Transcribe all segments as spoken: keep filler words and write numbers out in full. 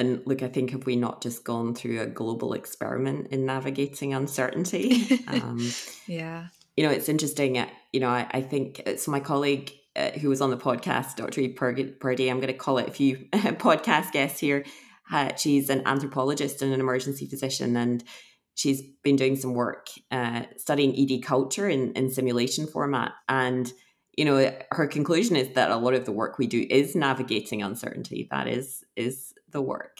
And look, I think have we not just gone through a global experiment in navigating uncertainty? Um, yeah. You know, it's interesting. You know, I, I think it's my colleague uh, who was on the podcast, Doctor Eve Purdy, I'm going to call it a few podcast guests here. Uh, she's an anthropologist and an emergency physician, and she's been doing some work uh, studying E D culture in, in simulation format. And, you know, her conclusion is that a lot of the work we do is navigating uncertainty. That is is the work.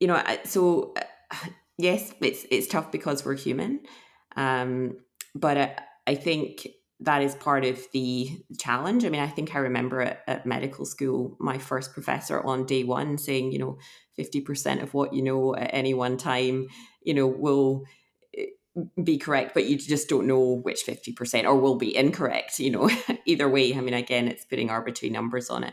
You know, so uh, yes, it's it's tough because we're human. Um, but I, I think that is part of the challenge. I mean, I think I remember at, at medical school, my first professor on day one saying, you know, fifty percent of what you know at any one time, you know, will be correct, but you just don't know which fifty percent or will be incorrect, you know, either way. I mean, again, it's putting arbitrary numbers on it.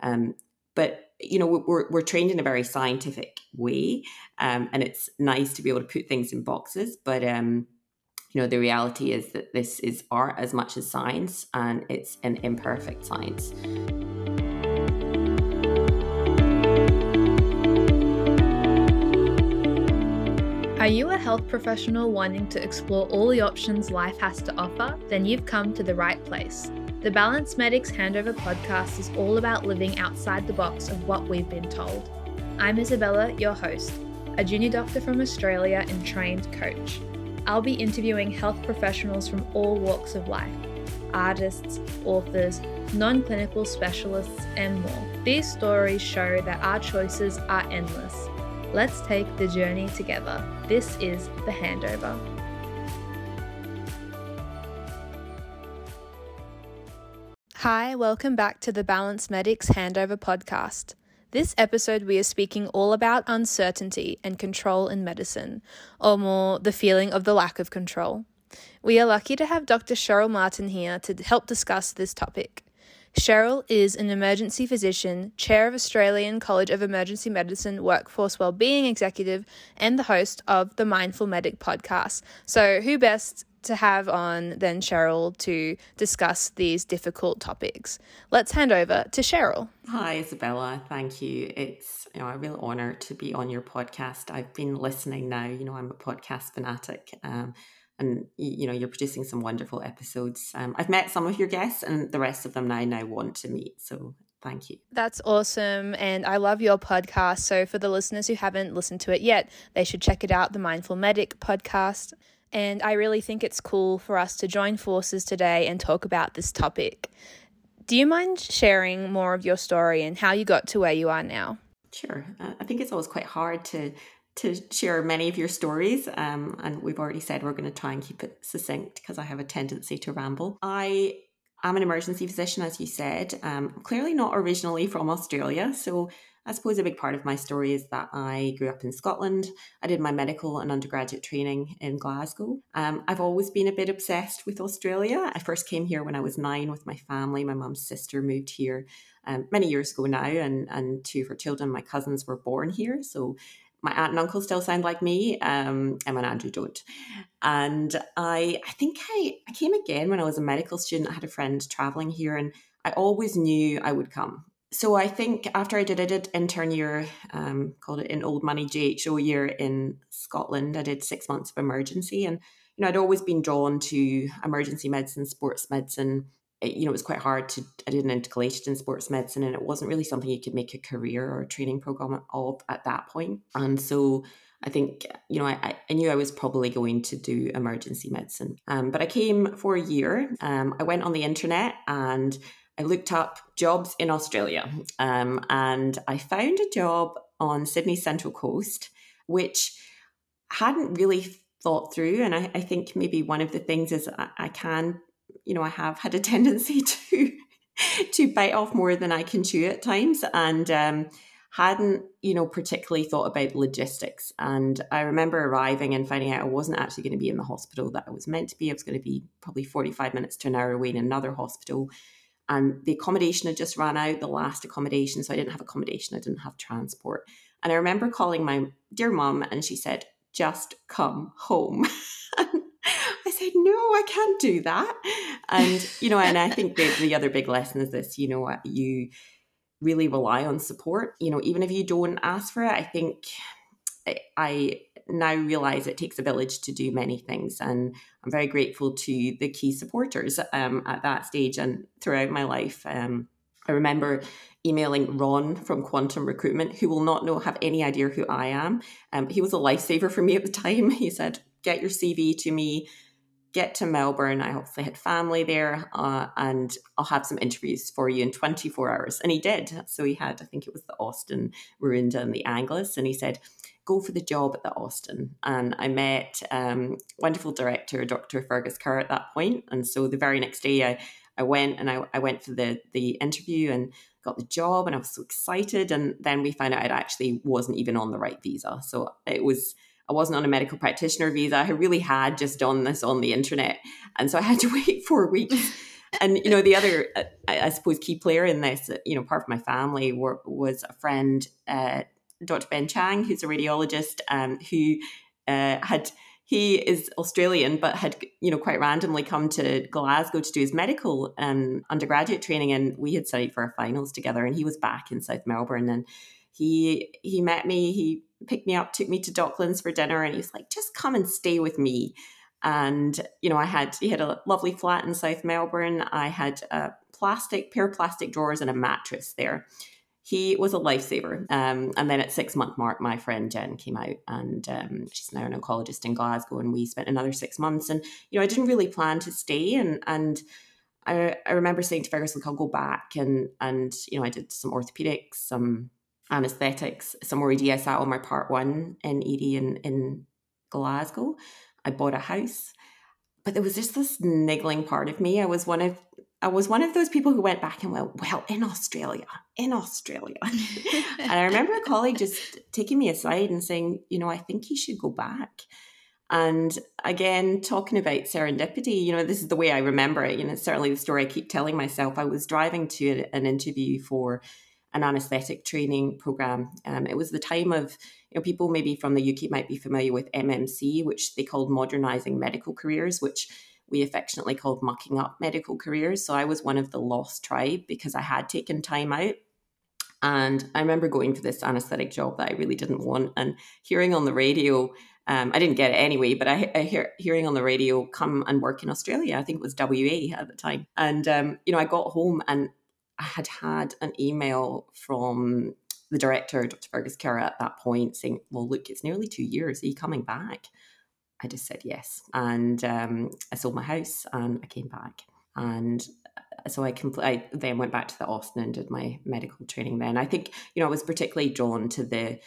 Um, but, you know, we're, we're trained in a very scientific way, um, and it's nice to be able to put things in boxes. But, um, you know, the reality is that this is art as much as science, and it's an imperfect science. Are you a health professional wanting to explore all the options life has to offer? Then you've come to the right place. The Balanced Medics Handover podcast is all about living outside the box of what we've been told. I'm Isabella, your host, a junior doctor from Australia and trained coach. I'll be interviewing health professionals from all walks of life, artists, authors, non-clinical specialists, and more. These stories show that our choices are endless. Let's take the journey together. This is The Handover. Hi, welcome back to the Balanced Medics Handover podcast. This episode, we are speaking all about uncertainty and control in medicine, or more, the feeling of the lack of control. We are lucky to have Doctor Cheryl Martin here to help discuss this topic. Cheryl is an emergency physician, chair of Australian College of Emergency Medicine, workforce wellbeing executive, and the host of the Mind Full Medic podcast. So who best to have on than Cheryl to discuss these difficult topics? Let's hand over to Cheryl. Hi, Isabella. Thank you. It's, you know, a real honor to be on your podcast. I've been listening now. You know, I'm a podcast fanatic, um, and you know, you're producing some wonderful episodes. Um, I've met some of your guests, and the rest of them I now want to meet. So. Thank you. That's awesome. And I love your podcast. So for the listeners who haven't listened to it yet, they should check it out, the Mindful Medic podcast. And I really think it's cool for us to join forces today and talk about this topic. Do you mind sharing more of your story and how you got to where you are now? Sure. I think it's always quite hard to to share many of your stories. Um, and we've already said we're going to try and keep it succinct because I have a tendency to ramble. I... I'm an emergency physician, as you said. Um, clearly not originally from Australia. So I suppose a big part of my story is that I grew up in Scotland. I did my medical and undergraduate training in Glasgow. Um, I've always been a bit obsessed with Australia. I first came here when I was nine with my family. My mum's sister moved here um, many years ago now, and, and two of her children, my cousins, were born here. So my aunt and uncle still sound like me. Um, Emma and Andrew don't. And I I think I, I came again when I was a medical student. I had a friend traveling here, and I always knew I would come. So I think after I did, I did intern year, um, called it an old money J H O year in Scotland. I did six months of emergency, and you know, I'd always been drawn to emergency medicine, sports medicine. It, you know, it was quite hard to, I did an intercollegiate in sports medicine, and it wasn't really something you could make a career or a training program of at that point. And so I think, you know, I, I knew I was probably going to do emergency medicine. Um, but I came for a year. Um, I went on the internet and I looked up jobs in Australia. Um, and I found a job on Sydney's Central Coast, which hadn't really thought through. And I, I think maybe one of the things is I, I can you know, I have had a tendency to to bite off more than I can chew at times, and um, hadn't, you know, particularly thought about logistics. And I remember arriving and finding out I wasn't actually going to be in the hospital that I was meant to be. I was going to be probably forty-five minutes to an hour away in another hospital. And the accommodation had just run out, the last accommodation. So I didn't have accommodation. I didn't have transport. And I remember calling my dear mum, and she said, just come home. I said, no, I can't do that. And, you know, and I think the, the other big lesson is this, you know, you really rely on support. You know, even if you don't ask for it, I think I, I now realize it takes a village to do many things. And I'm very grateful to the key supporters um, at that stage and throughout my life. Um, I remember emailing Ron from Quantum Recruitment, who will not know, have any idea who I am. Um, he was a lifesaver for me at the time. He said, get your C V to me, get to Melbourne. I hopefully had family there uh, and I'll have some interviews for you in twenty-four hours. And he did. So he had, I think it was the Austin, Warunda and the Anglis. And he said, go for the job at the Austin. And I met um wonderful director, Doctor Fergus Kerr at that point. And so the very next day I, I went and I, I went for the, the interview and got the job and I was so excited. And then we found out I actually wasn't even on the right visa. So it was, I wasn't on a medical practitioner visa. I really had just done this on the internet. And so I had to wait four weeks. And, you know, the other, I, I suppose, key player in this, you know, part of my family were, was a friend, uh, Doctor Ben Chang, who's a radiologist, um, who uh, had, he is Australian, but had, you know, quite randomly come to Glasgow to do his medical um, undergraduate training. And we had studied for our finals together and he was back in South Melbourne. And he he met me, he picked me up, took me to Docklands for dinner. And he was like, just come and stay with me. And, you know, I had, he had a lovely flat in South Melbourne. I had a plastic, pair of plastic drawers and a mattress there. He was a lifesaver. Um, and then at six month mark, my friend Jen came out and um, she's now an oncologist in Glasgow and we spent another six months. And, you know, I didn't really plan to stay. And and I, I remember saying to Fergus, look, I'll go back. And, and you know, I did some orthopedics, some anaesthetics, some more E D. I sat on my part one in E D in, in Glasgow. I bought a house. But there was just this niggling part of me. I was one of I was one of those people who went back and went, well, in Australia, in Australia. And I remember a colleague just taking me aside and saying, you know, I think you should go back. And again, talking about serendipity, you know, this is the way I remember it. You know, it's certainly the story I keep telling myself. I was driving to an interview for an anaesthetic training program. Um, it was the time of, you know, people maybe from the U K might be familiar with M M C, which they called modernising medical careers, which we affectionately called mucking up medical careers. So I was one of the lost tribe because I had taken time out. And I remember going for this anaesthetic job that I really didn't want and hearing on the radio, um, I didn't get it anyway, but I, I hear hearing on the radio, come and work in Australia. I think it was W A at the time. And, um, you know, I got home and I had had an email from the director, Doctor Fergus Kerr, at that point saying, well, look, it's nearly two years. Are you coming back? I just said yes. And um, I sold my house and I came back. And so I, compl- I then went back to the Austin and did my medical training then. I think, you know, I was particularly drawn to the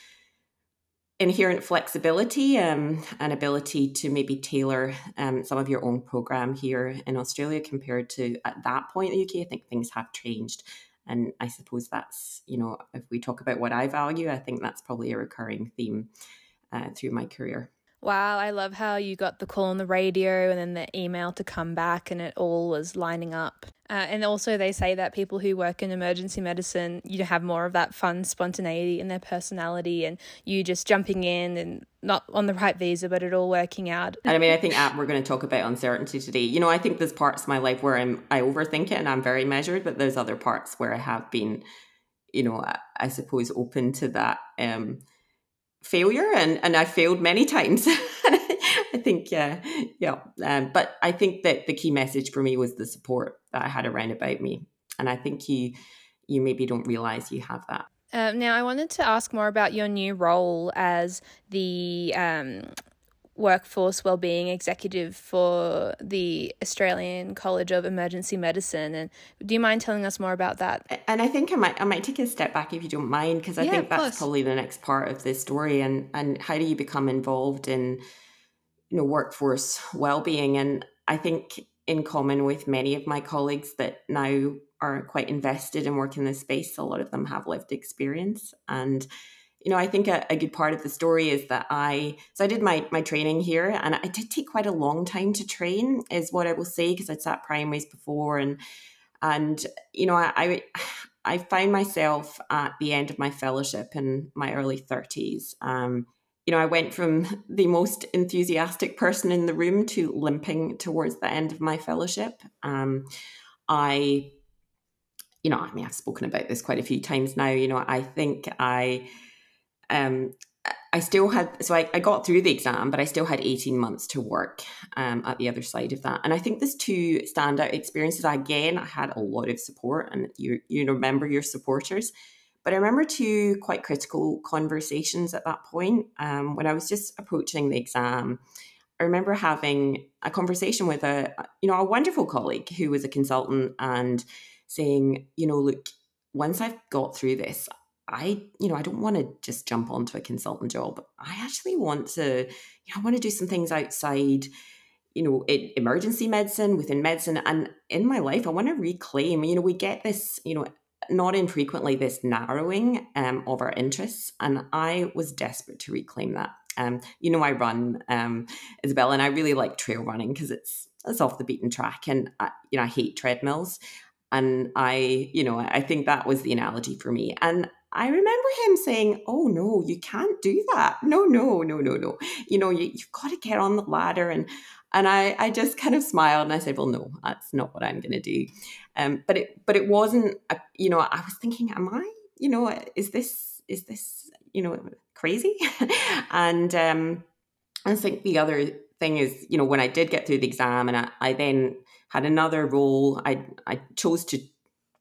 inherent flexibility um, and ability to maybe tailor um, some of your own program here in Australia compared to at that point in the U K. I think things have changed. And I suppose that's, you know, if we talk about what I value, I think that's probably a recurring theme uh, through my career. Wow, I love how you got the call on the radio and then the email to come back and it all was lining up. Uh, and also they say that people who work in emergency medicine, you have more of that fun spontaneity in their personality and you just jumping in and not on the right visa, but it all working out. And I mean, I think uh, we're going to talk about uncertainty today. You know, I think there's parts of my life where I'm, I overthink it and I'm very measured, but there's other parts where I have been, you know, I, I suppose open to that um failure and and I failed many times. I think yeah yeah um, but I think that the key message for me was the support that I had around about me, and I think you you maybe don't realize you have that. Um, now I wanted to ask more about your new role as the um Workforce Wellbeing Executive for the Australian College of Emergency Medicine. And do you mind telling us more about that? And I think I might I might take a step back if you don't mind, because I yeah, think that's course. probably the next part of this story. And and how do you become involved in, you know, workforce wellbeing? And I think in common with many of my colleagues that now are quite invested and work in this space, a lot of them have lived experience. And you know, I think a, a good part of the story is that I, so I did my my training here and I did take quite a long time to train is what I will say, because I'd sat primaries before and, and you know, I, I, I found myself at the end of my fellowship in my early thirties. Um, you know, I went from the most enthusiastic person in the room to limping towards the end of my fellowship. Um, I you know, I mean, I've spoken about this quite a few times now, you know, I think I, um, I still had, so I, I got through the exam, but I still had eighteen months to work um, at the other side of that. And I think there's two standout experiences. Again, I had a lot of support, and you, you remember your supporters, but I remember two quite critical conversations at that point. Um, when I was just approaching the exam, I remember having a conversation with a, you know, a wonderful colleague who was a consultant, and saying, you know, look, once I've got through this, I, you know, I don't want to just jump onto a consultant job. I actually want to, you know, I want to do some things outside, you know, in emergency medicine, within medicine. And in my life, I want to reclaim, you know, we get this, you know, not infrequently, this narrowing um, of our interests. And I was desperate to reclaim that. Um, you know, I run, um, Isabella, and I really like trail running because it's, it's off the beaten track. And, I, you know, I hate treadmills. And I, you know, I think that was the analogy for me. And I remember him saying, oh, no, you can't do that. No, no, no, no, no. You know, you, you've got to get on the ladder. And and I, I just kind of smiled and I said, well, no, that's not what I'm going to do. Um, but it but it wasn't, a, you know, I was thinking, am I, you know, is this, is this, you know, crazy? and um, I think the other thing is, you know, when I did get through the exam and I, I then had another role, I I chose to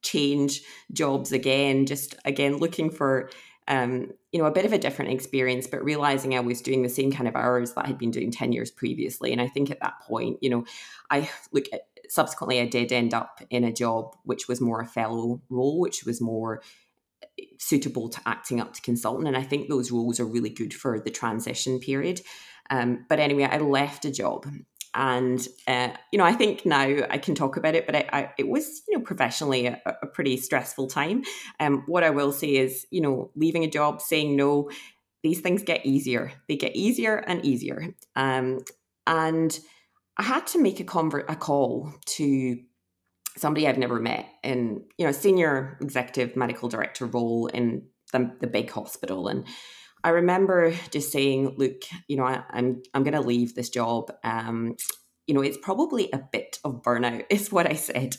change jobs again, just again looking for um you know a bit of a different experience, but realizing I was doing the same kind of hours that I had been doing ten years previously. And I think at that point, you know, I look at, subsequently I did end up in a job which was more a fellow role, which was more suitable to acting up to consultant, and I think those roles are really good for the transition period. Um but anyway, I left a job. And, uh, you know, I think now I can talk about it, but I, I, it was, you know, professionally a, a pretty stressful time. Um, what I will say is, you know, leaving a job, saying no, these things get easier. They get easier and easier. Um, and I had to make a convert, a call to somebody I've never met in, you know, senior executive medical director role in the, the big hospital. And I remember just saying, look, you know, I, I'm I'm going to leave this job. Um, you know, it's probably a bit of burnout is what I said,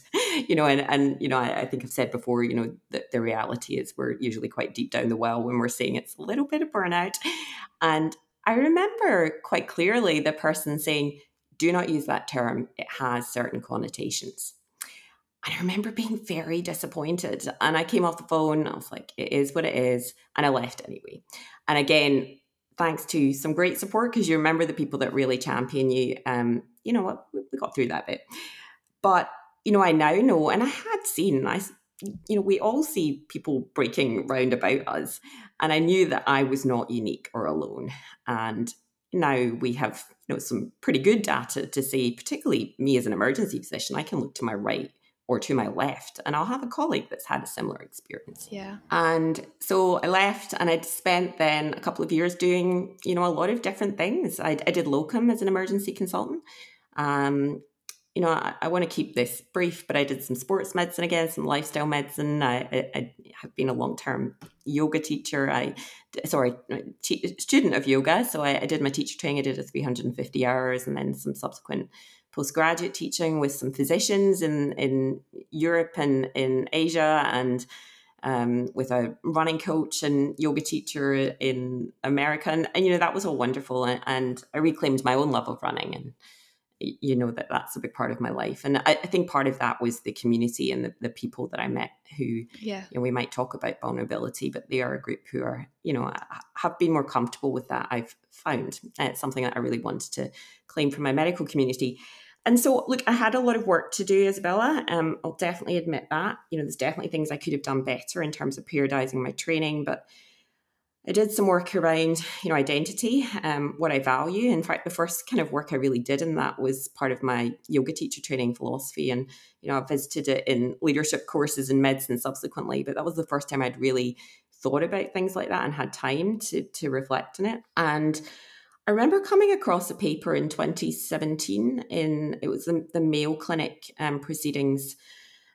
you know, and, and you know, I, I think I've said before, you know, that the reality is we're usually quite deep down the well when we're saying it's a little bit of burnout. And I remember quite clearly the person saying, do not use that term. It has certain connotations. And I remember being very disappointed, and I came off the phone. I was like, it is what it is. And I left anyway. And again, thanks to some great support, because you remember the people that really champion you. Um, you know what? We got through that bit. But, you know, I now know, and I had seen, I, you know, we all see people breaking round about us. And I knew that I was not unique or alone. And now we have, you know, some pretty good data to say, particularly me as an emergency physician, I can look to my right or to my left, and I'll have a colleague that's had a similar experience. Yeah. And so I left, and I'd spent then a couple of years doing, you know, a lot of different things. I, I did locum as an emergency consultant. Um, you know, I, I want to keep this brief, but I did some sports medicine again, some lifestyle medicine. I, I, I have been a long-term yoga teacher. I, sorry, te- student of yoga. So I, I did my teacher training. I did a three hundred fifty hours, and then some subsequent postgraduate teaching with some physicians in, in Europe and in Asia, and um, with a running coach and yoga teacher in America. And, and you know, that was all wonderful. And, and I reclaimed my own love of running. And, you know, that that's a big part of my life. And I, I think part of that was the community and the, the people that I met who, yeah. you know, we might talk about vulnerability, but they are a group who are, you know, have been more comfortable with that, I've found. And it's something that I really wanted to claim for my medical community. And so, look, I had a lot of work to do, Isabella. Um, I'll definitely admit that. You know, there's definitely things I could have done better in terms of periodizing my training, but I did some work around, you know, identity, um, what I value. In fact, the first kind of work I really did in that was part of my yoga teacher training philosophy. And, you know, I visited it in leadership courses in medicine subsequently, but that was the first time I'd really thought about things like that and had time to, to reflect on it. And I remember coming across a paper in twenty seventeen in, it was the, the Mayo Clinic um, proceedings.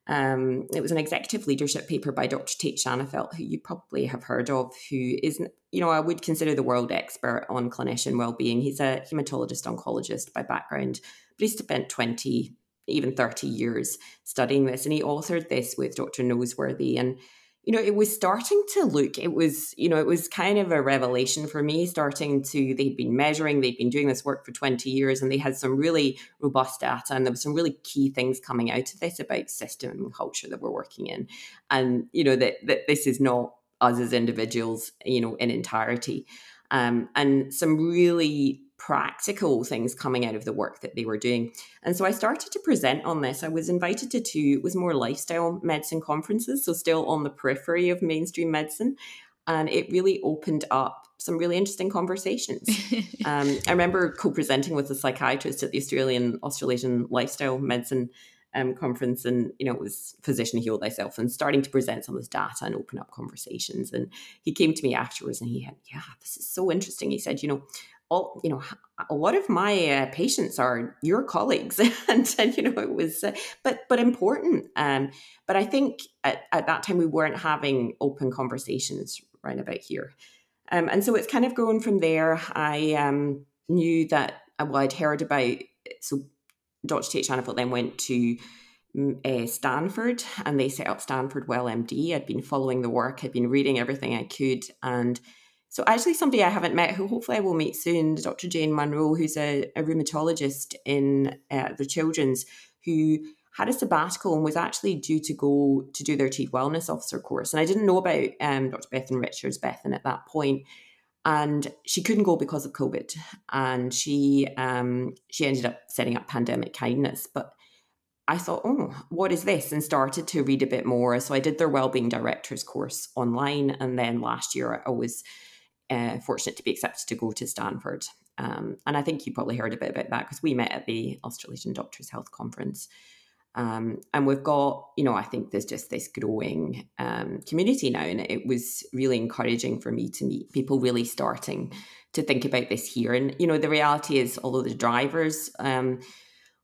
Um, it was an executive leadership paper by Doctor Tait Shanafelt, who you probably have heard of, who is, you know, I would consider the world expert on clinician wellbeing. He's a hematologist oncologist by background, but he spent 20, even thirty years studying this. And he authored this with Doctor Noseworthy. And, you know, it was starting to look, it was, you know, it was kind of a revelation for me starting to, they'd been measuring, they'd been doing this work for twenty years, and they had some really robust data. And there were some really key things coming out of this about system and culture that we're working in. And, you know, that, that this is not us as individuals, you know, in entirety. Um, and some really practical things coming out of the work that they were doing. And so I started to present on this. I was invited to two, it was more lifestyle medicine conferences, so still on the periphery of mainstream medicine. And it really opened up some really interesting conversations. um, I remember co-presenting with a psychiatrist at the Australian Australasian Lifestyle Medicine um, Conference. And, you know, it was physician heal thyself, and starting to present some of this data and open up conversations. And he came to me afterwards and he had, yeah, this is so interesting. He said, you know, All, you know, a lot of my uh, patients are your colleagues, and, and you know, it was, uh, but but important. Um, but I think at, at that time we weren't having open conversations right about here, um, and so it's kind of grown from there. I um, knew that well, I'd heard about so Doctor Tait Shanafelt then went to uh, Stanford, and they set up Stanford Well M D. I'd been following the work, I'd been reading everything I could, and. So actually somebody I haven't met who hopefully I will meet soon, Doctor Jane Munro, who's a, a rheumatologist in uh, the children's, who had a sabbatical and was actually due to go to do their chief wellness officer course. And I didn't know about um, Doctor Bethan Richards, Bethan at that point. And she couldn't go because of COVID. And she um, she ended up setting up Pandemic Kindness. But I thought, oh, what is this? And started to read a bit more. So I did their wellbeing directors course online. And then last year I was... Uh, fortunate to be accepted to go to Stanford. Um, and I think you probably heard a bit about that because we met at the Australasian Doctors Health Conference. Um, and we've got, you know, I think there's just this growing um, community now. And it was really encouraging for me to meet people really starting to think about this here. And, you know, the reality is, although the drivers, um,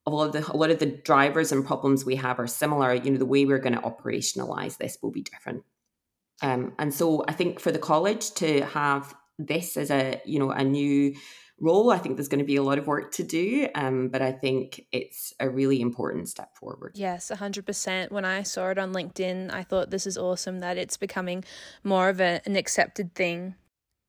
a lot of the, a lot of the drivers and problems we have are similar, you know, the way we're going to operationalize this will be different. Um, and so I think for the college to have this as a, you know, a new role, I think there's going to be a lot of work to do. Um, but I think it's a really important step forward. Yes, one hundred percent. When I saw it on LinkedIn, I thought this is awesome that it's becoming more of a, an accepted thing.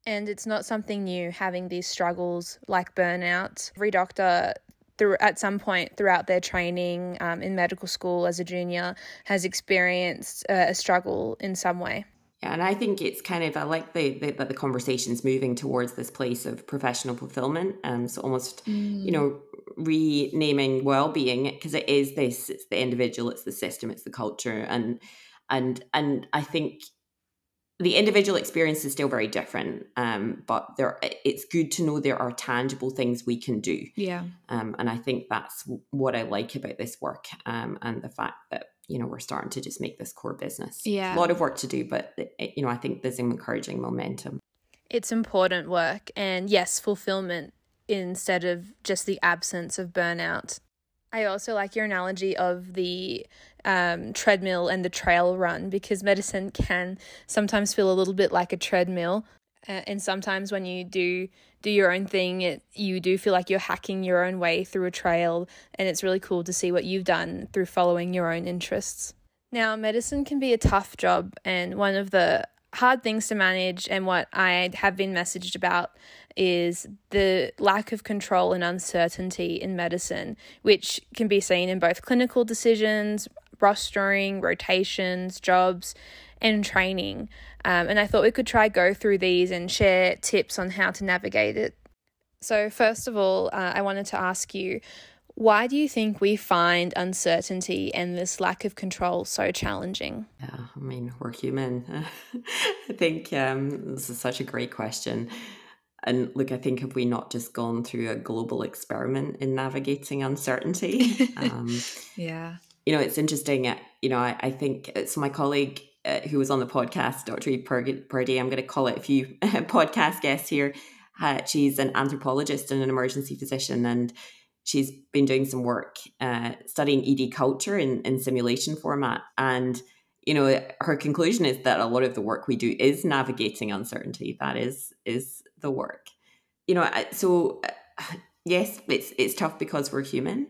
And it's not something new, having these struggles like burnout. Every doctor through, at some point throughout their training um, in medical school as a junior has experienced uh, a struggle in some way. And I think it's kind of, I like the, the, that the conversation's moving towards this place of professional fulfillment. Um, so almost, mm. you know, renaming well-being, because it is this, it's the individual, it's the system, it's the culture. And, and, and I think the individual experience is still very different. Um, but there, it's good to know there are tangible things we can do. Yeah. Um, and I think that's what I like about this work. Um, and the fact that, you know, we're starting to just make this core business. Yeah. A lot of work to do, but, it, you know, I think there's an encouraging momentum. It's important work. And yes, fulfillment instead of just the absence of burnout. I also like your analogy of the um, treadmill and the trail run, because medicine can sometimes feel a little bit like a treadmill. Uh, and sometimes when you do do your own thing, it, you do feel like you're hacking your own way through a trail, and it's really cool to see what you've done through following your own interests. Now, medicine can be a tough job, and one of the hard things to manage, and what I have been messaged about, is the lack of control and uncertainty in medicine, which can be seen in both clinical decisions, rostering, rotations, jobs, and training. Um, and I thought we could try go through these and share tips on how to navigate it. So first of all, uh, I wanted to ask you, why do you think we find uncertainty and this lack of control so challenging? Yeah, I mean, we're human. I think um, this is such a great question. And look, I think have we not just gone through a global experiment in navigating uncertainty? Um, yeah. You know, it's interesting. You know, I, I think it's my colleague uh, who was on the podcast, Doctor Eve Purdy, I'm going to call it a few podcast guests here. Uh, she's an anthropologist and an emergency physician, and she's been doing some work uh, studying E D culture in, in simulation format. And, you know, her conclusion is that a lot of the work we do is navigating uncertainty. That is is the work. You know, so yes, it's, it's tough because we're human.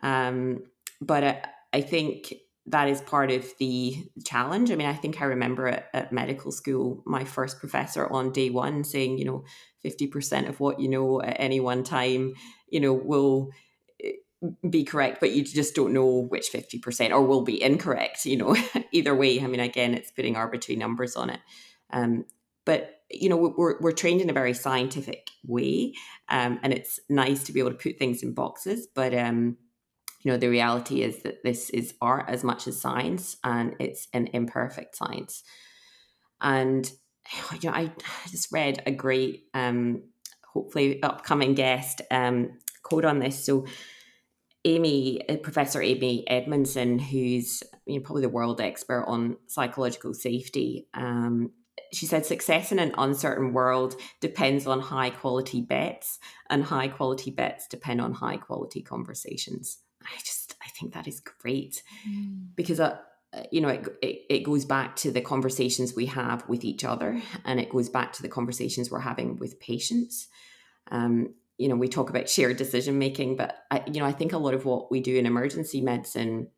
Um But I, I think that is part of the challenge. I mean, I think I remember at, at medical school, my first professor on day one saying, you know, fifty percent of what you know at any one time, you know, will be correct, but you just don't know which fifty percent, or will be incorrect, you know, either way. I mean, again, it's putting arbitrary numbers on it. Um, but, you know, we're, we're trained in a very scientific way, um, and it's nice to be able to put things in boxes, but, um, you know, the reality is that this is art as much as science, and it's an imperfect science. And, you know, I just read a great, um, hopefully upcoming guest um, quote on this. So Amy, Professor Amy Edmondson, who's, you know, probably the world expert on psychological safety, um, she said, success in an uncertain world depends on high quality bets, and high quality bets depend on high quality conversations. I just, I think that is great, mm. because, uh, you know, it, it it goes back to the conversations we have with each other, and it goes back to the conversations we're having with patients. Um, you know, we talk about shared decision making, but, I, you know, I think a lot of what we do in emergency medicine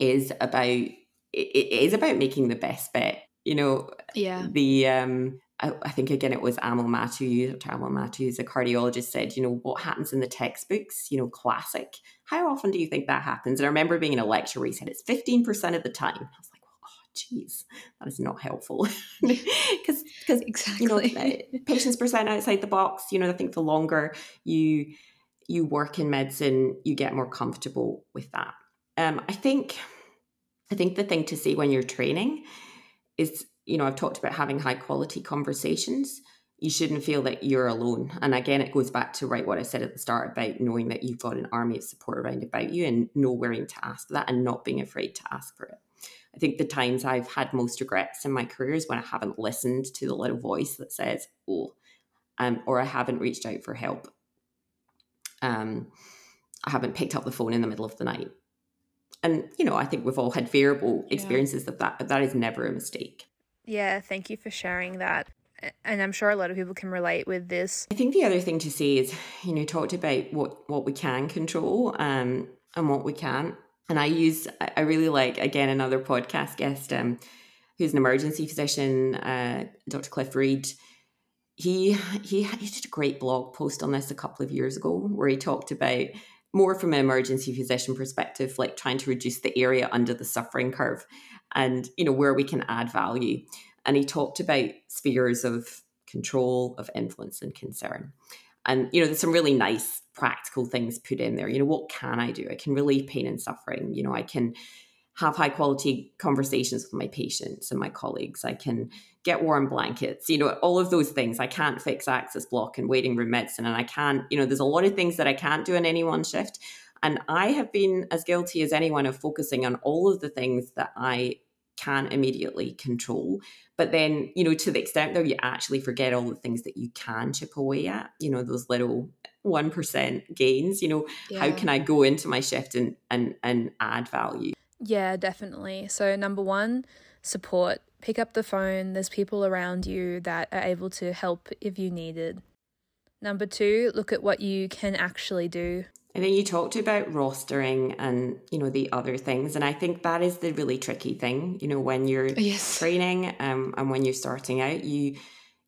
is about, it, it is about making the best bet, you know. Yeah. The, um, I, I think, again, it was Amal Matu, Doctor Amal Matu, who's a cardiologist, said, you know, what happens in the textbooks, you know, classic. How often do you think that happens? And I remember being in a lecture where he said it's fifteen percent of the time. I was like, oh, geez, that is not helpful. Because exactly. You know, patients present outside the box. You know, I think the longer you you work in medicine, you get more comfortable with that. Um, I think I think the thing to say when you're training is, you know, I've talked about having high quality conversations. You shouldn't feel that you're alone. And again, it goes back to, right, what I said at the start about knowing that you've got an army of support around about you, and knowing to ask for that and not being afraid to ask for it. I think the times I've had most regrets in my career is when I haven't listened to the little voice that says, oh, um, or I haven't reached out for help. Um, I haven't picked up the phone in the middle of the night. And, you know, I think we've all had variable experiences yeah. of that, but that is never a mistake. Yeah, thank you for sharing that. And I'm sure a lot of people can relate with this. I think the other thing to say is, you know, talked about what, what we can control um, and what we can't. And I use, I really like, again, another podcast guest um, who's an emergency physician, uh, Doctor Cliff Reed. He, he he did a great blog post on this a couple of years ago where he talked about, more from an emergency physician perspective, like trying to reduce the area under the suffering curve and, you know, where we can add value. And he talked about spheres of control, of influence and concern. And, you know, there's some really nice practical things put in there. You know, what can I do? I can relieve pain and suffering. You know, I can have high quality conversations with my patients and my colleagues. I can get warm blankets, you know, all of those things. I can't fix access block and waiting room medicine. And I can't, you know, there's a lot of things that I can't do in any one shift. And I have been as guilty as anyone of focusing on all of the things that I can immediately control, but then, you know, to the extent that you actually forget all the things that you can chip away at, you know, those little one percent gains, you know, yeah. how can I go into my shift and and and add value? Yeah, definitely. So number one, support. Pick up the phone. There's people around you that are able to help if you needed. Number two, look at what you can actually do. And then you talked about rostering and, you know, the other things. And I think that is the really tricky thing, you know, when you're yes. training um, and when you're starting out, you,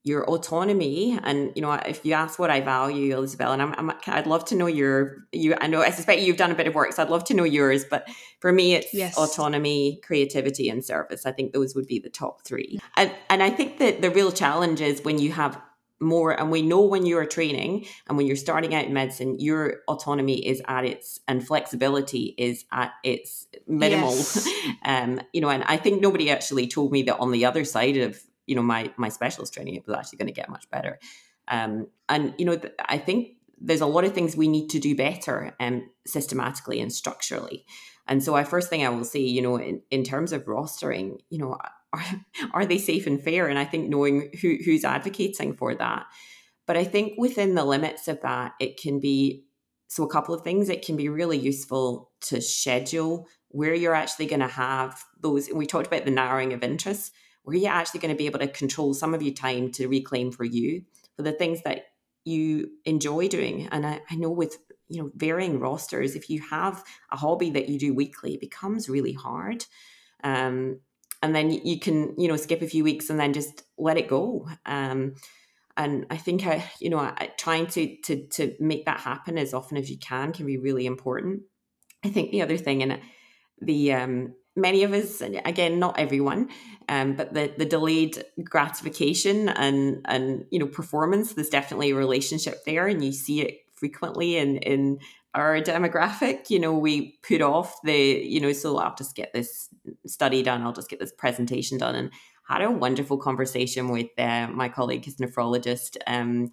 your autonomy. And, you know, if you ask what I value, Isabella, and I'm, I'm, I'd love to know your, you, I know, I suspect you've done a bit of work, so I'd love to know yours. But for me, it's yes. autonomy, creativity and service. I think those would be the top three. And, and I think that the real challenge is when you have more, and we know when you're training and when you're starting out in medicine, your autonomy is at its, and flexibility is at its minimal. Yes. Um, you know, and I think nobody actually told me that on the other side of, you know, my my specialist training, it was actually going to get much better. Um, and you know, th- I think there's a lot of things we need to do better and um, systematically and structurally. And so, I first thing I will say, you know, in, in terms of rostering, you know. Are, are they safe and fair? And I think knowing who, who's advocating for that. But I think within the limits of that, it can be, so a couple of things, it can be really useful to schedule where you're actually going to have those. And we talked about the narrowing of interests, where you're actually going to be able to control some of your time to reclaim for you, for the things that you enjoy doing. And I, I know with you know, varying rosters, if you have a hobby that you do weekly, it becomes really hard. Um, and then you can, you know, skip a few weeks and then just let it go. Um, and I think, I, you know, I, trying to, to, to make that happen as often as you can can be really important. I think the other thing, and the, um, many of us, and again, not everyone, um, but the, the delayed gratification and, and, you know, performance, there's definitely a relationship there, and you see it frequently in, in our demographic. You know, we put off the, you know, so I'll just get this study done, I'll just get this presentation done. And I had a wonderful conversation with uh, my colleague, his nephrologist, um,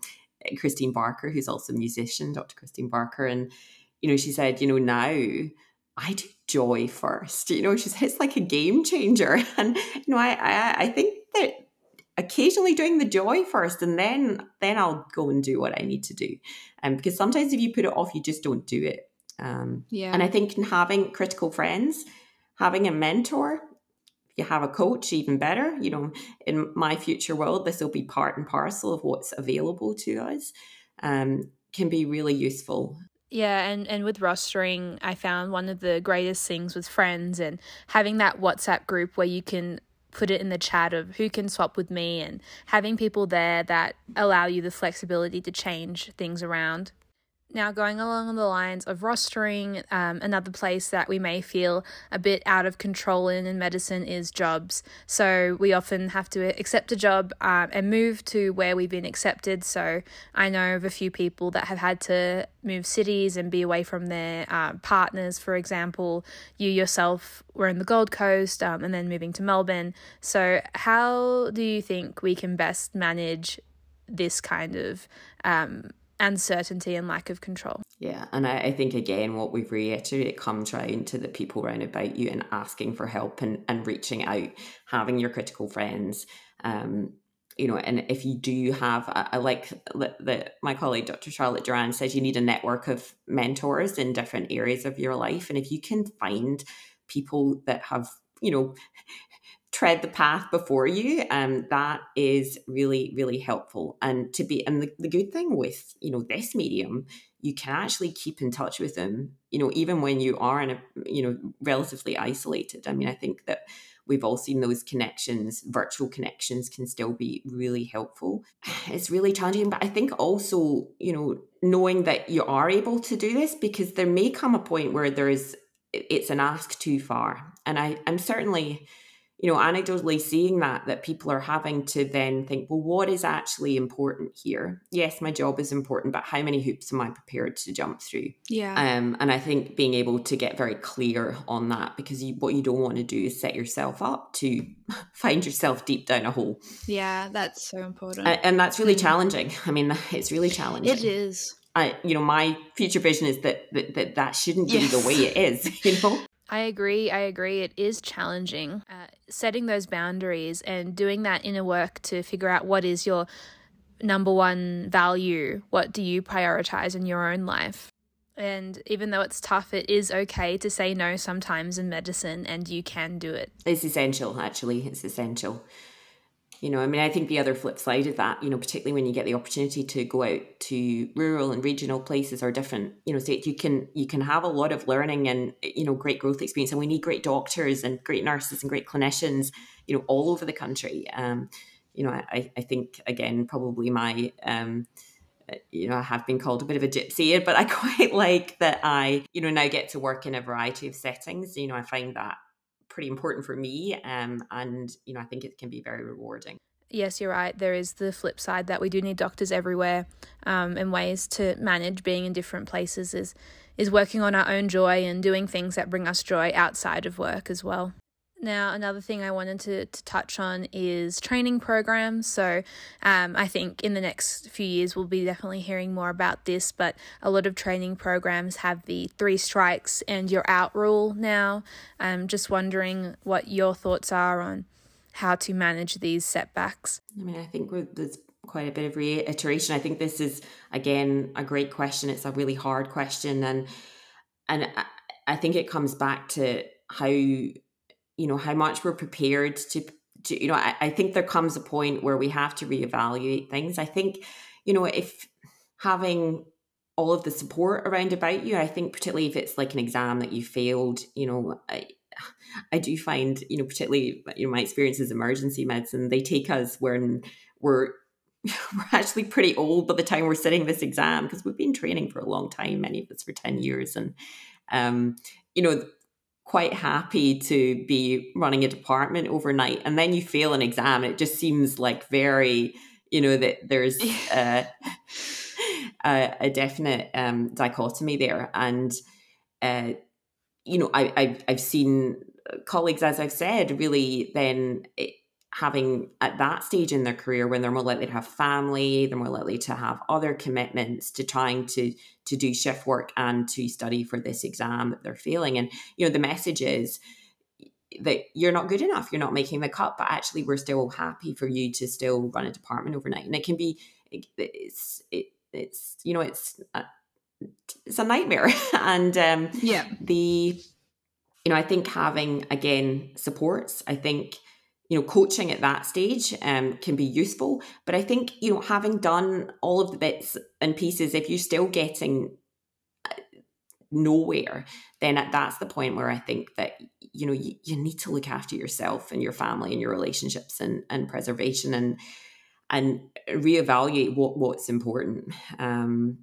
Christine Barker, who's also a musician, Doctor Christine Barker. And, you know, she said, you know, now I do joy first. You know, she said it's like a game changer. And, you know, I, I, I think that occasionally doing the joy first, and then then I'll go and do what I need to do. Um, because sometimes if you put it off, you just don't do it. Um, yeah. And I think having critical friends, having a mentor, if you have a coach, even better. You know, in my future world, this will be part and parcel of what's available to us, um, can be really useful. Yeah, and, and with rostering, I found one of the greatest things with friends and having that WhatsApp group where you can put it in the chat of who can swap with me, and having people there that allow you the flexibility to change things around. Now, going along the lines of rostering, um, another place that we may feel a bit out of control in, in medicine is jobs. So we often have to accept a job um, and move to where we've been accepted. So I know of a few people that have had to move cities and be away from their uh, partners. For example, you yourself were in the Gold Coast um, and then moving to Melbourne. So how do you think we can best manage this kind of um uncertainty and lack of control? Yeah, and I, I think again what we've reiterated comes down to the people around about you and asking for help and, and reaching out, having your critical friends, um, you know, and if you do have, I, I like that my colleague Doctor Charlotte Duran says you need a network of mentors in different areas of your life, and if you can find people that have, you know, tread the path before you, and um, that is really, really helpful. And to be, and the, the good thing with, you know, this medium, you can actually keep in touch with them, you know, even when you are in a, you know, relatively isolated. I mean, I think that we've all seen those connections, virtual connections can still be really helpful. It's really challenging, but I think also, you know, knowing that you are able to do this, because there may come a point where there is, it's an ask too far. And I, I'm certainly, you know, anecdotally seeing that, that people are having to then think, well, what is actually important here? Yes, my job is important, but how many hoops am I prepared to jump through? Yeah. Um, and I think being able to get very clear on that, because you, what you don't want to do is set yourself up to find yourself deep down a hole. Yeah, that's so important. And, and that's really mm. challenging. I mean, it's really challenging. It is. I, you know, my future vision is that that, that, that shouldn't be yes. the way it is, you know? I agree. I agree. It is challenging. Uh, setting those boundaries and doing that inner work to figure out what is your number one value, what do you prioritize in your own life. And even though it's tough, it is okay to say no sometimes in medicine, and you can do it. It's essential, actually. It's essential. You know, I mean, I think the other flip side of that, you know, particularly when you get the opportunity to go out to rural and regional places or different, you know, states, you can you can have a lot of learning and, you know, great growth experience. And we need great doctors and great nurses and great clinicians, you know, all over the country. Um, you know, I, I think, again, probably my, um, you know, I have been called a bit of a gypsy, but I quite like that I, you know, now get to work in a variety of settings. You know, I find that pretty important for me, um, and you know, I think it can be very rewarding. Yes, you're right. There is the flip side that we do need doctors everywhere, um, and ways to manage being in different places is is working on our own joy and doing things that bring us joy outside of work as well. Now, another thing I wanted to, to touch on is training programs. So um, I think in the next few years, we'll be definitely hearing more about this, but a lot of training programs have the three strikes and you're out rule now. I'm just wondering what your thoughts are on how to manage these setbacks. I mean, I think we're, there's quite a bit of reiteration. I think this is, again, a great question. It's a really hard question. And, and I, I think it comes back to how... you know, how much we're prepared to, to you know, I, I think there comes a point where we have to reevaluate things. I think, you know, if having all of the support around about you. I think particularly if it's like an exam that you failed, you know, I, I do find, you know, particularly, you know, my experience is emergency medicine, they take us when we're we're actually pretty old by the time we're sitting this exam, because we've been training for a long time, many of us for ten years. And, um, you know, quite happy to be running a department overnight. And then you fail an exam. And it just seems like very, you know, that there's uh, a, a definite um, dichotomy there. And, uh, you know, I, I, I've seen colleagues, as I've said, really then it, having at that stage in their career when they're more likely to have family, they're more likely to have other commitments, to trying to to do shift work and to study for this exam that they're failing. And, you know, the message is that you're not good enough, you're not making the cut, but actually we're still happy for you to still run a department overnight. And it can be, it's, it, it's you know, it's a, it's a nightmare. And um, yeah, the, you know, I think having, again, supports, I think, you know, coaching at that stage um, can be useful. But I think, you know, having done all of the bits and pieces, if you're still getting nowhere, then that's the point where I think that, you know, you, you need to look after yourself and your family and your relationships and, and preservation and and reevaluate what, what's important. Um,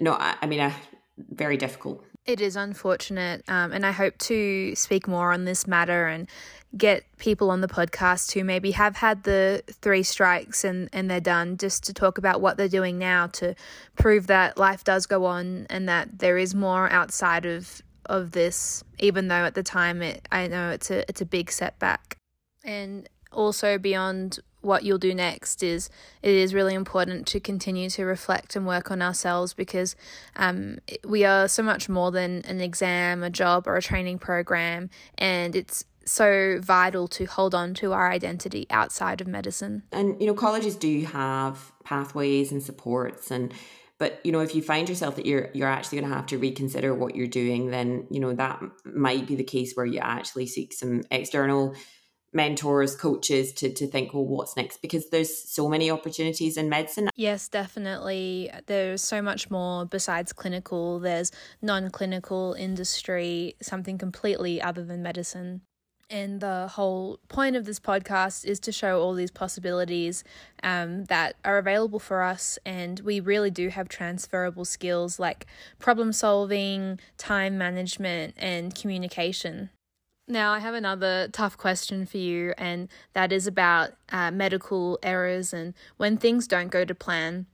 no, I, I mean, I, very difficult. It is unfortunate, um, and I hope to speak more on this matter and get people on the podcast who maybe have had the three strikes and, and they're done, just to talk about what they're doing now to prove that life does go on and that there is more outside of, of this, even though at the time it, I know it's a, it's a big setback. And also beyond what you'll do next, is it is really important to continue to reflect and work on ourselves, because um, we are so much more than an exam, a job or a training program, and it's so vital to hold on to our identity outside of medicine. And, you know, colleges do have pathways and supports, and but, you know, if you find yourself that you're you're actually going to have to reconsider what you're doing, then, you know, that might be the case where you actually seek some external mentors, coaches to to think, well, what's next? Because there's so many opportunities in medicine. Yes, definitely. There's so much more besides clinical. There's non-clinical industry, something completely other than medicine. And the whole point of this podcast is to show all these possibilities um, that are available for us. And we really do have transferable skills like problem solving, time management, and communication. Now, I have another tough question for you, and that is about uh, medical errors and when things don't go to plan.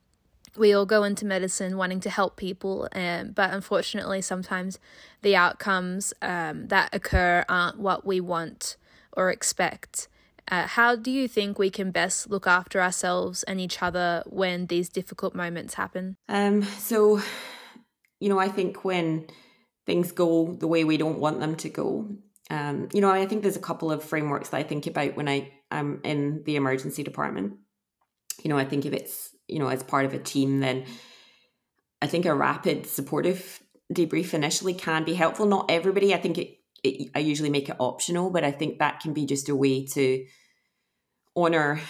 We all go into medicine wanting to help people, um, but unfortunately sometimes the outcomes um, that occur aren't what we want or expect. Uh, how do you think we can best look after ourselves and each other when these difficult moments happen? Um, so, you know, I think when things go the way we don't want them to go, Um, you know, I think there's a couple of frameworks that I think about when I, I'm in the emergency department. You know, I think if it's, you know, as part of a team, then I think a rapid supportive debrief initially can be helpful. Not everybody. I think it, it I usually make it optional, but I think that can be just a way to honour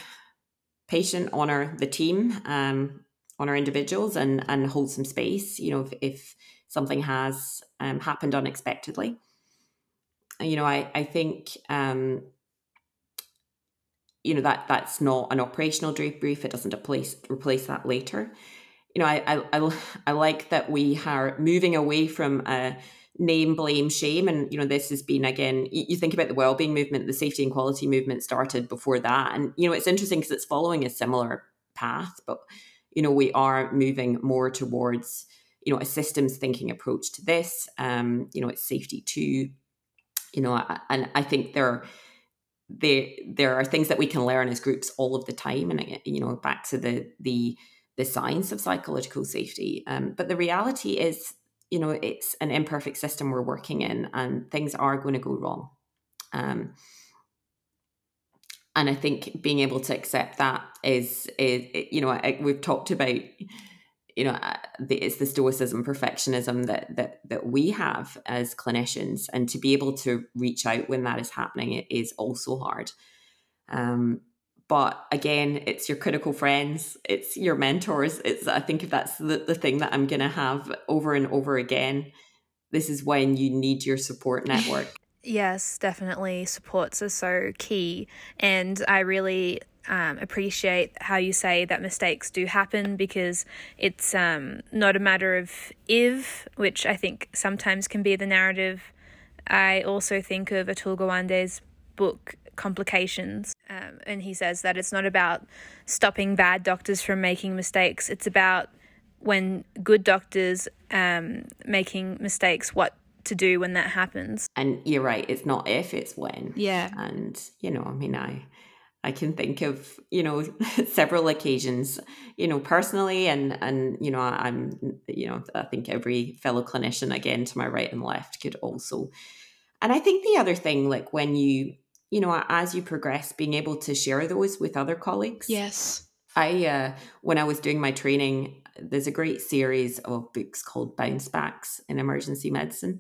patient, honour the team, um, honour individuals and, and hold some space, you know, if, if something has um, happened unexpectedly. You know, I, I think, um, you know, that that's not an operational debrief. It doesn't replace, replace that later. You know, I, I, I, I like that we are moving away from a name, blame, shame. And, you know, this has been, again, you, you think about the wellbeing movement, the safety and quality movement started before that. And, you know, it's interesting because it's following a similar path, but, you know, we are moving more towards, you know, a systems thinking approach to this. Um, you know, it's safety too. You know, and I think there, there, there are things that we can learn as groups all of the time. And, you know, back to the the the science of psychological safety. Um, but the reality is, you know, it's an imperfect system we're working in, and things are going to go wrong. Um, and I think being able to accept that is, is you know, I, we've talked about, you know, it's the stoicism, perfectionism that that that we have as clinicians, and to be able to reach out when that is happening, it is also hard. Um, But again, it's your critical friends, it's your mentors. It's, I think if that's the, the thing that I'm going to have over and over again, this is when you need your support network. Yes, definitely. Supports are so key. And I really um, appreciate how you say that mistakes do happen, because it's um, not a matter of if, which I think sometimes can be the narrative. I also think of Atul Gawande's book, Complications. Um, and he says that it's not about stopping bad doctors from making mistakes. It's about when good doctors um making mistakes, what to do when that happens. And you're right, it's not if, it's when. Yeah. And, you know, I mean, I, I can think of, you know, several occasions, you know, personally and, and, you know, I'm, you know, I think every fellow clinician, again, to my right and left could also. And I think the other thing, like when you, you know, as you progress, being able to share those with other colleagues. Yes. I, uh, when I was doing my training, there's a great series of books called Bounce Backs in Emergency Medicine,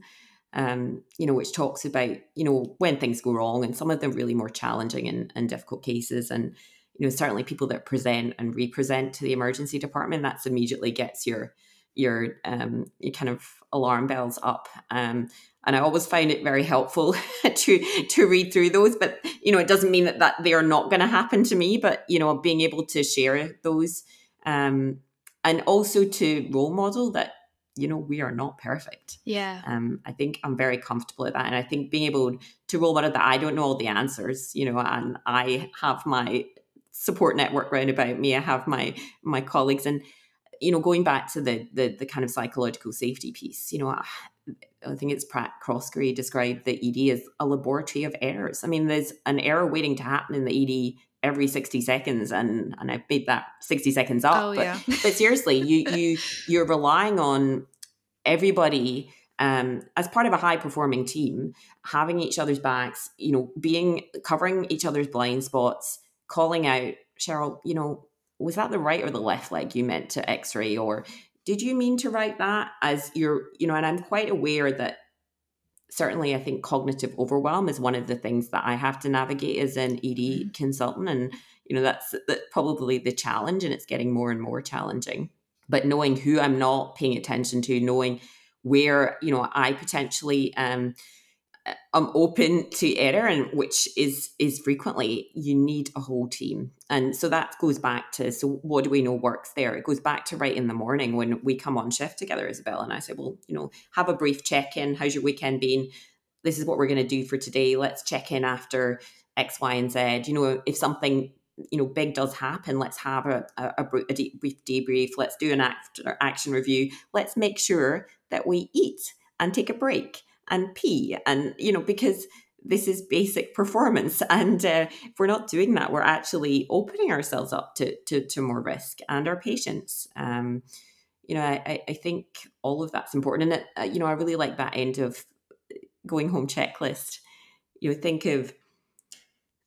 um, you know, which talks about, you know, when things go wrong and some of the really more challenging and, and difficult cases. And, you know, certainly people that present and represent to the emergency department, that's immediately gets your, your, um, your kind of alarm bells up. Um, And I always find it very helpful to to read through those. But, you know, it doesn't mean that, that they are not going to happen to me. But, you know, being able to share those um, and also to role model that, you know, we are not perfect. Yeah. Um, I think I'm very comfortable at that. And I think being able to role model that I don't know all the answers, you know, and I have my support network round about me. I have my my colleagues. And, you know, going back to the the, the kind of psychological safety piece, you know, I, I think it's Pratt Crossgray described the E D as a laboratory of errors. I mean, there's an error waiting to happen in the E D every sixty seconds, and, and I've made that sixty seconds up. Oh, but, yeah. But seriously, you, you, you're relying on everybody um, as part of a high-performing team, having each other's backs, you know, being covering each other's blind spots, calling out, Cheryl, you know, was that the right or the left leg you meant to x-ray, or did you mean to write that as your, you know, and I'm quite aware that certainly I think cognitive overwhelm is one of the things that I have to navigate as an E D mm-hmm. consultant. And, you know, that's, that's probably the challenge, and it's getting more and more challenging. But knowing who I'm not paying attention to, knowing where, you know, I potentially um, I'm open to error, and which is, is frequently, you need a whole team. And so that goes back to, so what do we know works there? It goes back to right in the morning when we come on shift together, Isabella and I say, well, you know, have a brief check-in. How's your weekend been? This is what we're going to do for today. Let's check in after X, Y, and Z. You know, if something, you know, big does happen, let's have a, a, a deep, brief debrief. Let's do an after action review. Let's make sure that we eat and take a break and pee, and, you know, because this is basic performance. And uh, if we're not doing that, we're actually opening ourselves up to to, to more risk, and our patients. Um, you know, I, I think all of that's important. And, it, you know, I really like that end of going home checklist. You know, think of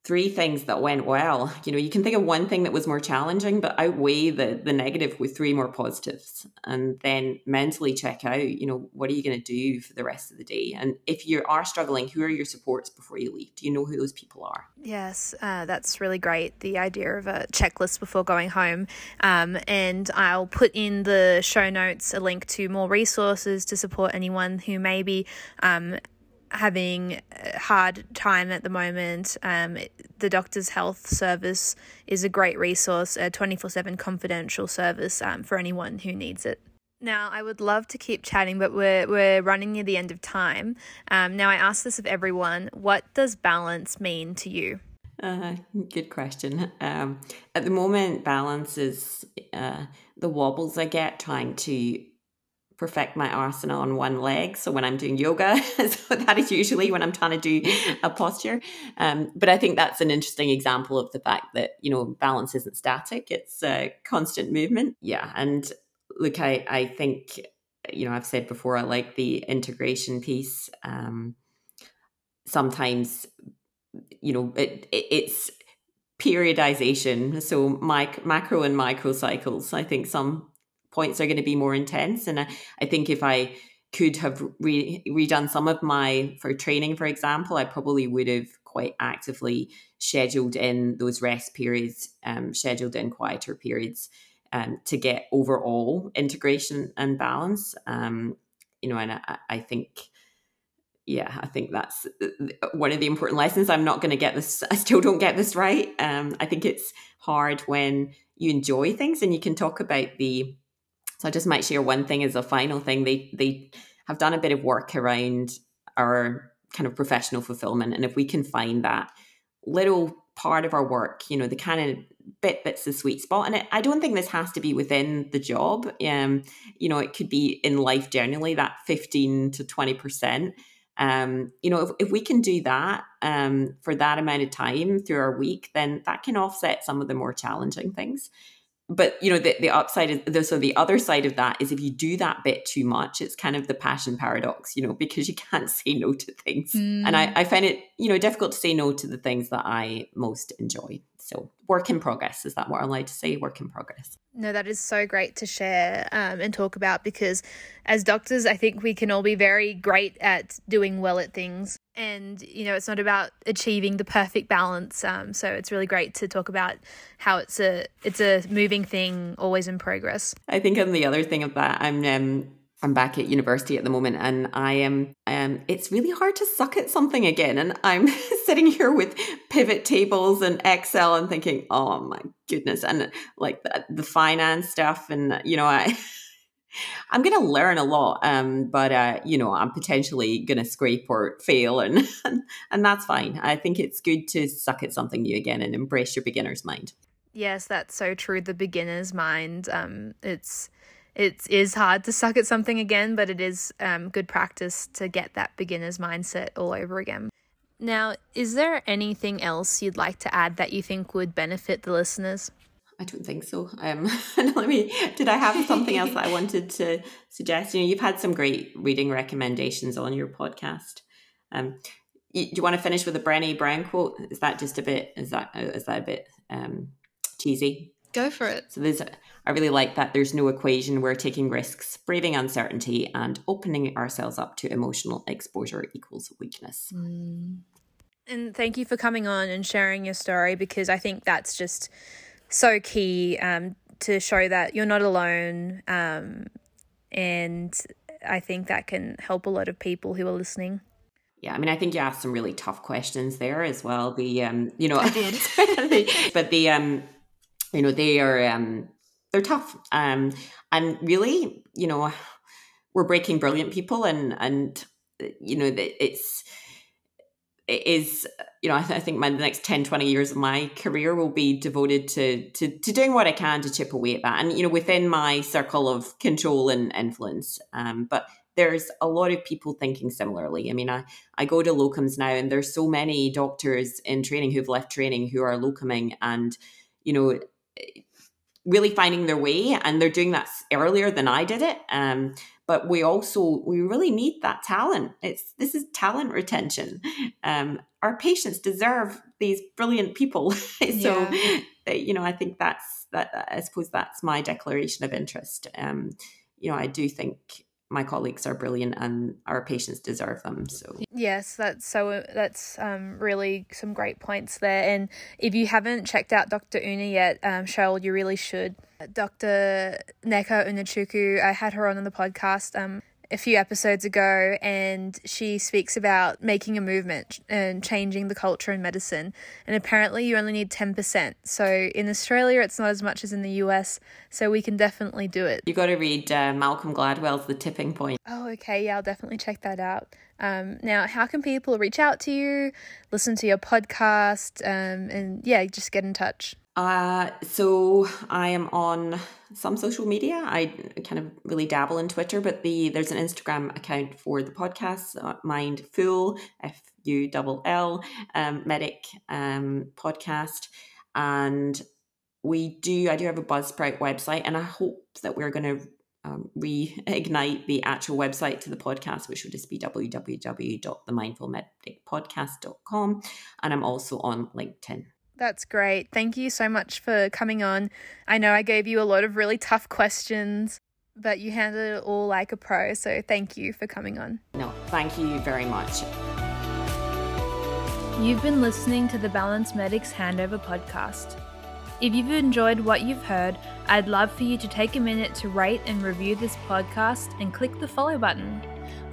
three things that went well. You know, you can think of one thing that was more challenging, but outweigh the the negative with three more positives, and then mentally check out, you know, what are you going to do for the rest of the day? And if you are struggling, who are your supports before you leave? Do you know who those people are? Yes, uh, that's really great, the idea of a checklist before going home. Um, and I'll put in the show notes a link to more resources to support anyone who may be um, having a hard time at the moment. Um, the Doctor's Health Service is a great resource, a twenty-four seven confidential service um, for anyone who needs it. Now, I would love to keep chatting, but we're we're running near the end of time. Um, now, I ask this of everyone, what does balance mean to you? Uh, good question. Um, at the moment, balance is uh, the wobbles I get trying to perfect my arsenal on one leg. So when I'm doing yoga, so that is usually when I'm trying to do a posture. Um, but I think that's an interesting example of the fact that, you know, balance isn't static. It's a uh, constant movement. Yeah. And look, I, I think, you know, I've said before, I like the integration piece. Um, sometimes, you know, it, it it's periodization. So mic- macro and micro cycles, I think some points are going to be more intense. And I, I think if I could have re- redone some of my, for training, for example, I probably would have quite actively scheduled in those rest periods, um, scheduled in quieter periods um, to get overall integration and balance. Um, you know, and I, I think, yeah, I think that's one of the important lessons. I'm not going to get this. I still don't get this right. Um, I think it's hard when you enjoy things and you can talk about the, so I just might share one thing as a final thing. They they have done a bit of work around our kind of professional fulfillment. And if we can find that little part of our work, you know, the kind of bit that's the sweet spot. And it, I don't think this has to be within the job. Um, you know, it could be in life generally, that fifteen to twenty percent. Um, you know, if, if we can do that um, for that amount of time through our week, then that can offset some of the more challenging things. But, you know, the, the upside is the, so the other side of that is if you do that bit too much, it's kind of the passion paradox, you know, because you can't say no to things. Mm. And I, I find it, you know, difficult to say no to the things that I most enjoy. So work in progress. Is that what I'm allowed to say? Work in progress. No, that is so great to share um, and talk about, because as doctors, I think we can all be very great at doing well at things. And, you know, it's not about achieving the perfect balance. Um, so it's really great to talk about how it's a it's a moving thing, always in progress. I think on the other thing of that, I'm um, I'm back at university at the moment, and I am um it's really hard to suck at something again. And I'm sitting here with pivot tables and Excel and thinking, oh my goodness, and like the, the finance stuff, and you know, I. I'm going to learn a lot, um, but, uh, you know, I'm potentially going to scrape or fail, and, and and that's fine. I think it's good to suck at something new again and embrace your beginner's mind. Yes, that's so true. The beginner's mind, um, it's it is hard to suck at something again, but it is um, good practice to get that beginner's mindset all over again. Now, is there anything else you'd like to add that you think would benefit the listeners? I don't think so. Um, let me, did I have something else that I wanted to suggest? You know, you've had some great reading recommendations on your podcast. Um, you, do you want to finish with a Brené Brown quote? Is that just a bit, is that, is that a bit um, cheesy? Go for it. So there's, I really like that. There's no equation. We're taking risks, braving uncertainty, and opening ourselves up to emotional exposure equals weakness. Mm. And thank you for coming on and sharing your story, because I think that's just so key um, to show that you're not alone. Um, and I think that can help a lot of people who are listening. Yeah, I mean, I think you asked some really tough questions there as well. The, um, you know, I did. But the, um, you know, they are, um, they're tough. Um, and really, you know, we're breaking brilliant people, and, and, you know, it's, it is, you know, I, th- I think my the next ten, twenty years of my career will be devoted to, to to doing what I can to chip away at that. And, you know, within my circle of control and influence. Um, but there's a lot of people thinking similarly. I mean, I, I go to locums now, and there's so many doctors in training who've left training who are locuming and, you know, really finding their way. And they're doing that earlier than I did it. Um, but we also, we really need that talent. It's, this is talent retention. Um, our patients deserve these brilliant people. So, yeah. You know, I think that's, that, I suppose that's my declaration of interest. Um, you know, I do think my colleagues are brilliant, and our patients deserve them. So yes, that's so that's um, really some great points there. And if you haven't checked out Doctor Una yet, um, Cheryl, you really should. Doctor Nneka Unachuku, I had her on on the podcast um, a few episodes ago, and she speaks about making a movement and changing the culture in medicine. And apparently you only need ten percent. So in Australia, it's not as much as in the U S. So we can definitely do it. You got to read uh, Malcolm Gladwell's The Tipping Point. Oh, okay. Yeah, I'll definitely check that out. Um, now, how can people reach out to you, listen to your podcast, um, and yeah, just get in touch? Uh, so I am on some social media. I kind of really dabble in Twitter, but the, there's an Instagram account for the podcast, uh, Mind Full, F U L L, um, Medic, um, podcast. And we do, I do have a Buzzsprout website, and I hope that we're going to um, reignite the actual website to the podcast, which would just be w w w dot the mindful medic podcast dot com. And I'm also on LinkedIn. That's great. Thank you so much for coming on. I know I gave you a lot of really tough questions, but you handled it all like a pro. So thank you for coming on. No, thank you very much. You've been listening to the Balanced Medics Handover podcast. If you've enjoyed what you've heard, I'd love for you to take a minute to rate and review this podcast and click the follow button.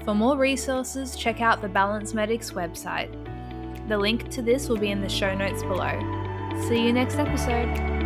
For more resources, check out the Balanced Medics website. The link to this will be in the show notes below. See you next episode.